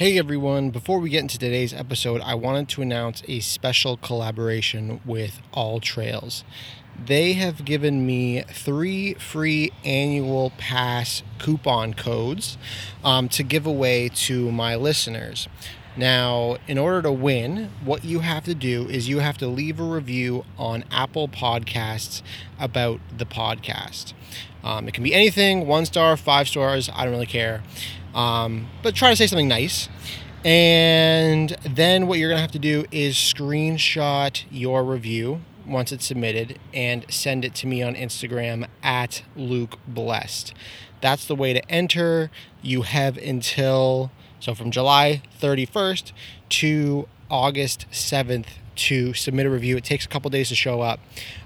Hey everyone, before we get into today's episode, I wanted to announce a special collaboration with AllTrails. They have given me 3 free annual pass coupon codes to give away to my listeners. Now, in order to win, what you have to do is you have to leave a review on Apple Podcasts about the podcast. It can be anything, 1 star, 5 stars, I don't really care. But try to say something nice. And then what you're going to have to do is screenshot your review once it's submitted and send it to me on Instagram at Luke Blessed. That's the way to enter. You have until... So from July 31st to August 7th to submit a review. It takes a couple days to show up.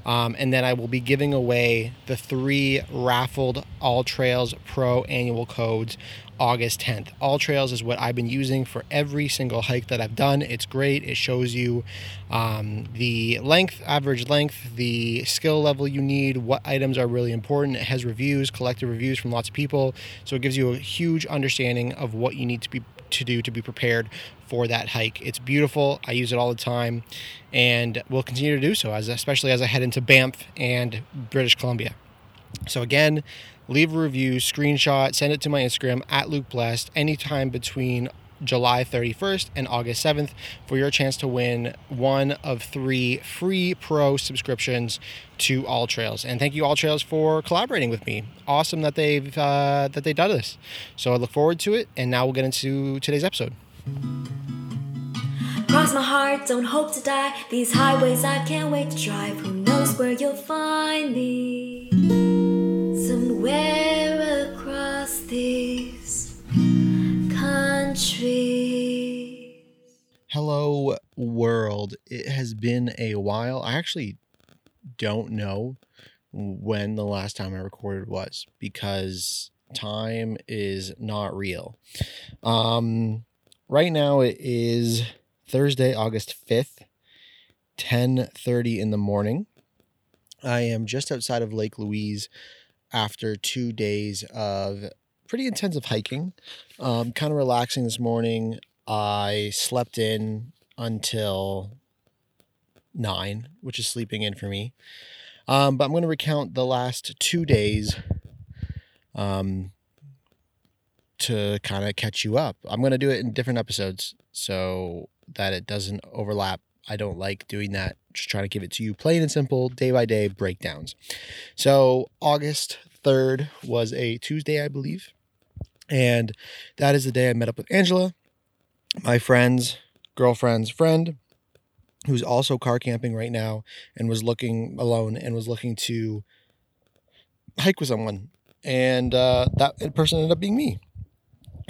And then I will be giving away the 3 raffled AllTrails Pro annual codes August 10th. AllTrails is what I've been using for every single hike that I've done. It's great. It shows you the length, average length, the skill level you need, what items are really important. It has reviews, collected reviews from lots of people. So it gives you a huge understanding of what you need to do to be prepared for that hike. It's beautiful. I use it all the time and will continue to do so, especially as I head into Banff and British Columbia. So again, leave a review, screenshot, send it to my Instagram at Luke Blessed anytime between July 31st and August 7th for your chance to win 1 of 3 free pro subscriptions to AllTrails. And thank you AllTrails for collaborating with me. Awesome that they've done this. So I look forward to it, and now we'll get into today's episode. Cross my heart, don't hope to die. These highways I can't wait to drive. Who knows where you'll find me? Somewhere across these countries. Hello, world. It has been a while. I actually don't know when the last time I recorded was because time is not real. Right now it is Thursday, August 5th, 10:30 in the morning. I am just outside of Lake Louise after 2 days of pretty intensive hiking. Kind of relaxing this morning. I slept in until 9, which is sleeping in for me. But I'm going to recount the last 2 days to kind of catch you up. I'm going to do it in different episodes so that it doesn't overlap. I don't like doing that. Just trying to give it to you plain and simple, day by day breakdowns. So August 3rd was a Tuesday, I believe. And that is the day I met up with Angela, my friend's girlfriend's friend, who's also car camping right now and was looking alone and was looking to hike with someone. And that person ended up being me.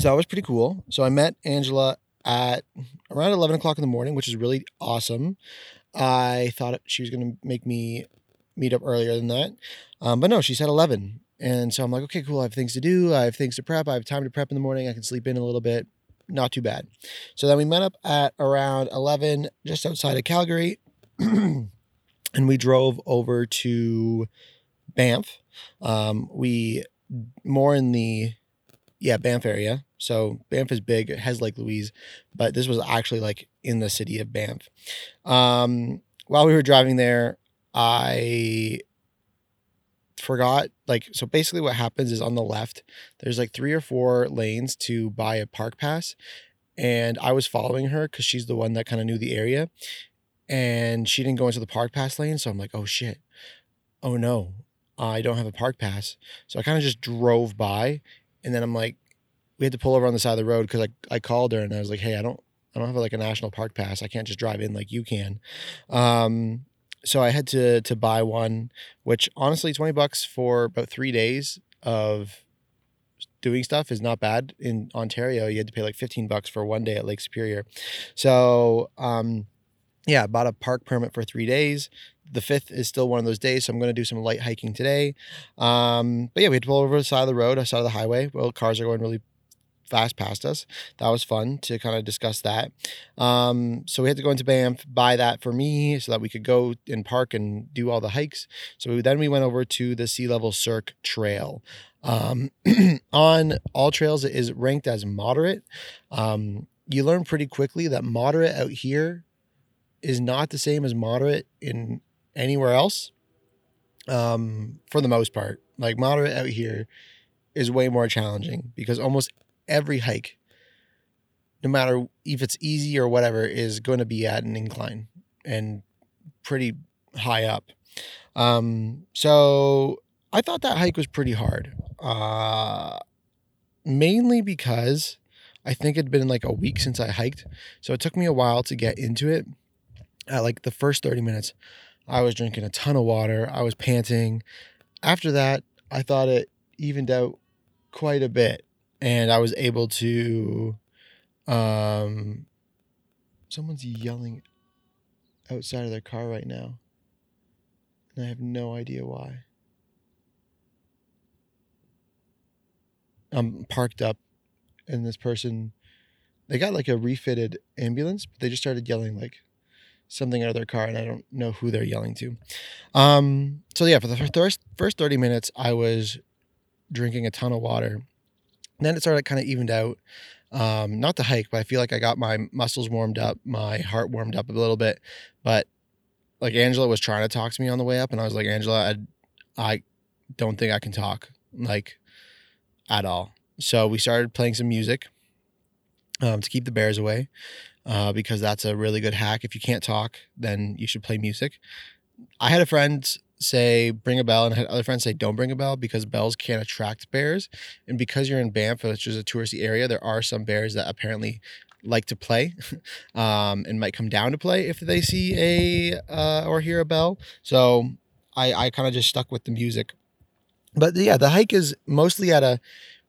So that was pretty cool. So I met Angela at around 11 o'clock in the morning, which is really awesome. I thought she was going to make me meet up earlier than that. But no, she said 11. And so I'm like, okay, cool. I have things to do. I have things to prep. I have time to prep in the morning. I can sleep in a little bit. Not too bad. So then we met up at around 11, just outside of Calgary. And we drove over to Banff. Banff area. So Banff is big. It has Lake Louise, but this was actually like in the city of Banff. While we were driving there, I forgot, so basically what happens is on the left, there's 3 or 4 lanes to buy a park pass. And I was following her because she's the one that kind of knew the area, and she didn't go into the park pass lane. So I'm like, oh shit. Oh no, I don't have a park pass. So I kind of just drove by. And then I'm like, we had to pull over on the side of the road because I called her and I was like, hey, I don't have a national park pass. I can't just drive in like you can. So I had to buy one, which honestly, $20 for about 3 days of doing stuff is not bad. In Ontario, you had to pay $15 for 1 day at Lake Superior. So I bought a park permit for 3 days. The 5th is still one of those days, so I'm going to do some light hiking today. We had to pull over to the side of the road, side of the highway. Well, cars are going really fast past us. That was fun to kind of discuss that. So we had to go into Banff, buy that for me so that we could go and park and do all the hikes. So then we went over to the Sea Level Cirque Trail. On AllTrails, it is ranked as moderate. you learn pretty quickly that moderate out here is not the same as moderate in anywhere else. For the most part, like moderate out here is way more challenging because almost every hike, no matter if it's easy or whatever, is going to be at an incline and pretty high up. So I thought that hike was pretty hard, mainly because I think it'd been like a week since I hiked. So it took me a while to get into it. Like the first 30 minutes, I was drinking a ton of water. I was panting. After that, I thought it evened out quite a bit. And I was able to... someone's yelling outside of their car right now. And I have no idea why. I'm parked up and this person... They got like a refitted ambulance, but they just started yelling like... something out of their car, and I don't know who they're yelling to. So yeah, for the first 30 minutes, I was drinking a ton of water. And then it started kind of evened out. Not the hike, but I feel like I got my muscles warmed up, my heart warmed up a little bit. But like Angela was trying to talk to me on the way up, and I was like, Angela, I don't think I can talk like at all. So we started playing some music to keep the bears away. Because that's a really good hack. If you can't talk, then you should play music. I had a friend say, bring a bell, and I had other friends say, don't bring a bell because bells can't attract bears. And because you're in Banff, which is a touristy area, there are some bears that apparently like to play and might come down to play if they see or hear a bell. So I kind of just stuck with the music. But yeah, the hike is mostly at a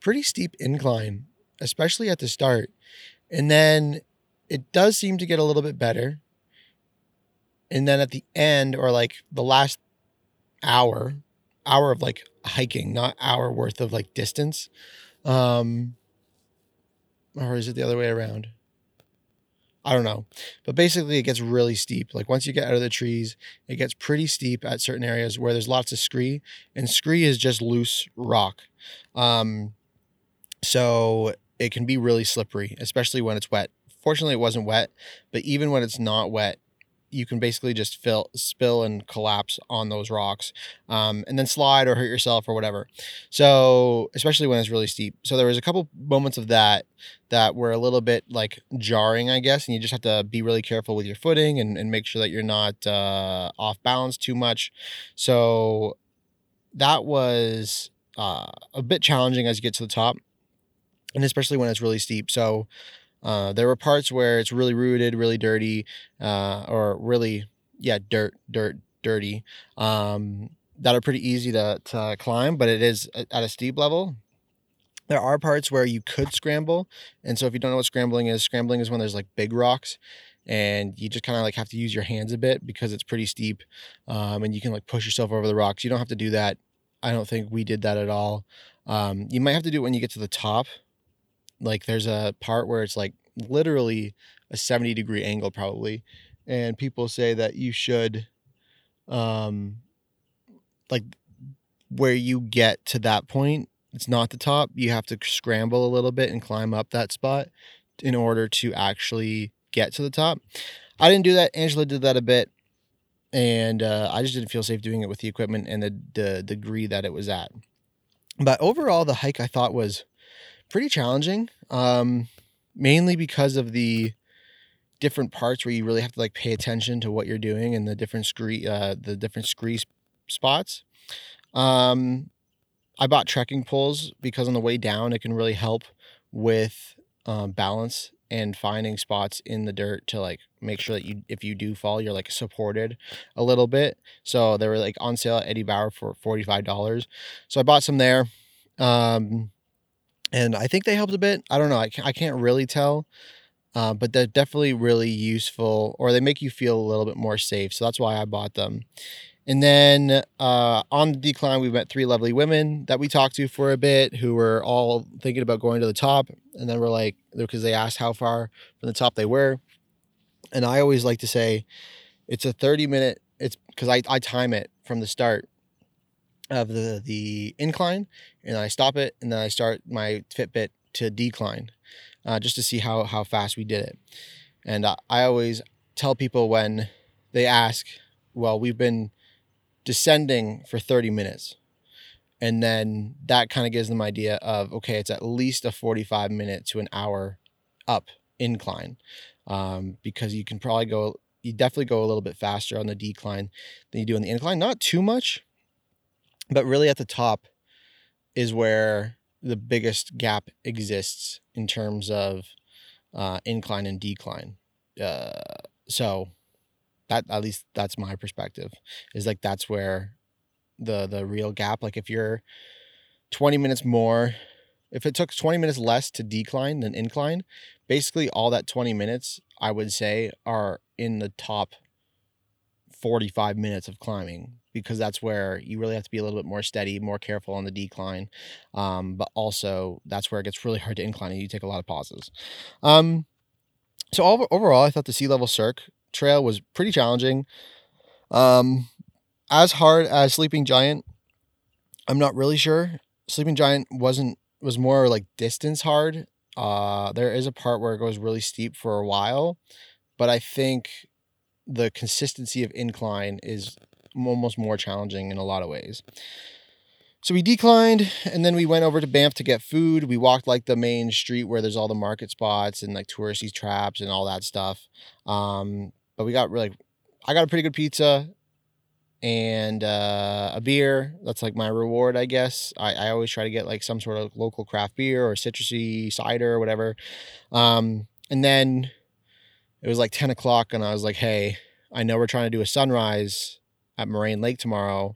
pretty steep incline, especially at the start. And then... it does seem to get a little bit better. And then at the end, or like the last hour of like hiking, not hour worth of like distance. Or is it the other way around? I don't know. But basically it gets really steep. Like once you get out of the trees, it gets pretty steep at certain areas where there's lots of scree, and scree is just loose rock. So it can be really slippery, especially when it's wet. Fortunately, it wasn't wet, but even when it's not wet, you can basically just spill and collapse on those rocks and then slide or hurt yourself or whatever. So especially when it's really steep. So there was a couple moments of that were a little bit like jarring, I guess, and you just have to be really careful with your footing and make sure that you're not off balance too much. So that was a bit challenging as you get to the top, and especially when it's really steep. So there were parts where it's really rooted, really dirty, dirty, that are pretty easy to climb, but it is at a steep level. There are parts where you could scramble. And so if you don't know what scrambling is when there's like big rocks and you just kind of like have to use your hands a bit because it's pretty steep. And you can like push yourself over the rocks. You don't have to do that. I don't think we did that at all. You might have to do it when you get to the top. Like there's a part where it's like literally a 70-degree angle probably. And people say that you should, like where you get to that point, it's not the top. You have to scramble a little bit and climb up that spot in order to actually get to the top. I didn't do that. Angela did that a bit. And I just didn't feel safe doing it with the equipment and the degree that it was at. But overall, the hike I thought was pretty challenging, mainly because of the different parts where you really have to like pay attention to what you're doing and the different scree spots. I bought trekking poles because on the way down, it can really help with balance and finding spots in the dirt to like make sure that you, if you do fall, you're like supported a little bit. So they were like on sale at Eddie Bauer for $45. So I bought some there. And I think they helped a bit. I don't know. I can't really tell. But they're definitely really useful, or they make you feel a little bit more safe. So that's why I bought them. And then on the decline, we met three lovely women that we talked to for a bit who were all thinking about going to the top. And then we're like, because they asked how far from the top they were. And I always like to say it's a 30-minute, it's because I time it from the start of the incline, and I stop it, and then I start my Fitbit to decline. just to see how fast we did it. And I always tell people when they ask, well, we've been descending for 30 minutes. And then that kind of gives them an idea of, okay, it's at least a 45 minute to an hour up incline, because you can probably go, you definitely go a little bit faster on the decline than you do on the incline. Not too much, but really at the top is where the biggest gap exists in terms of incline and decline. So that, at least that's my perspective, is like that's where the real gap, like if you're 20 minutes more, if it took 20 minutes less to decline than incline, basically all that 20 minutes I would say are in the top 45 minutes of climbing, because that's where you really have to be a little bit more steady, more careful on the decline. But also that's where it gets really hard to incline and you take a lot of pauses. So overall, I thought the Sea Level Cirque Trail was pretty challenging. As hard as Sleeping Giant, I'm not really sure. Sleeping Giant was more like distance hard. There is a part where it goes really steep for a while, but I think the consistency of incline is almost more challenging in a lot of ways. So we declined, and then we went over to Banff to get food. We walked like the main street where there's all the market spots and like touristy traps and all that stuff. But we got I got a pretty good pizza and a beer. That's like my reward, I guess. I always try to get like some sort of local craft beer or citrusy cider or whatever. And then it was like 10 o'clock and I was like, hey, I know we're trying to do a sunrise at Moraine Lake tomorrow.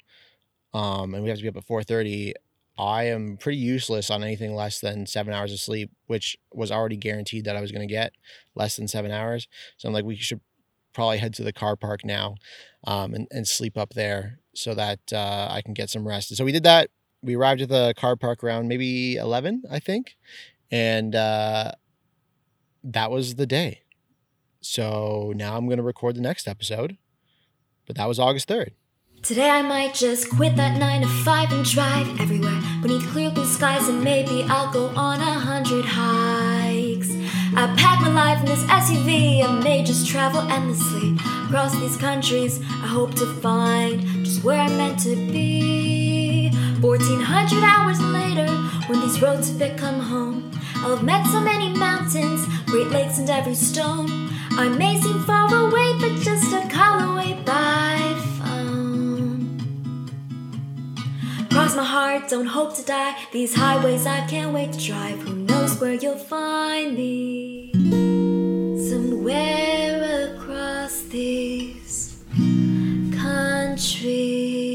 And we have to be up at 4:30. I am pretty useless on anything less than 7 hours of sleep, which was already guaranteed that I was going to get less than 7 hours. So I'm like, we should probably head to the car park now, and sleep up there so that, I can get some rest. And so we did that. We arrived at the car park around maybe 11, I think. And, that was the day. So now I'm going to record the next episode, but that was August 3rd. Today I might just quit that 9-to-5 and drive everywhere beneath clear blue skies, and maybe I'll go on 100 hikes. I pack my life in this SUV, I may just travel endlessly across these countries. I hope to find just where I'm meant to be. 1400 hours later, when these roads have become home, I'll have met so many mountains, great lakes and every stone. I may seem far away, but just a call away by phone. Cross my heart, don't hope to die. These highways I can't wait to drive. Who knows where you'll find me? Somewhere across these countries.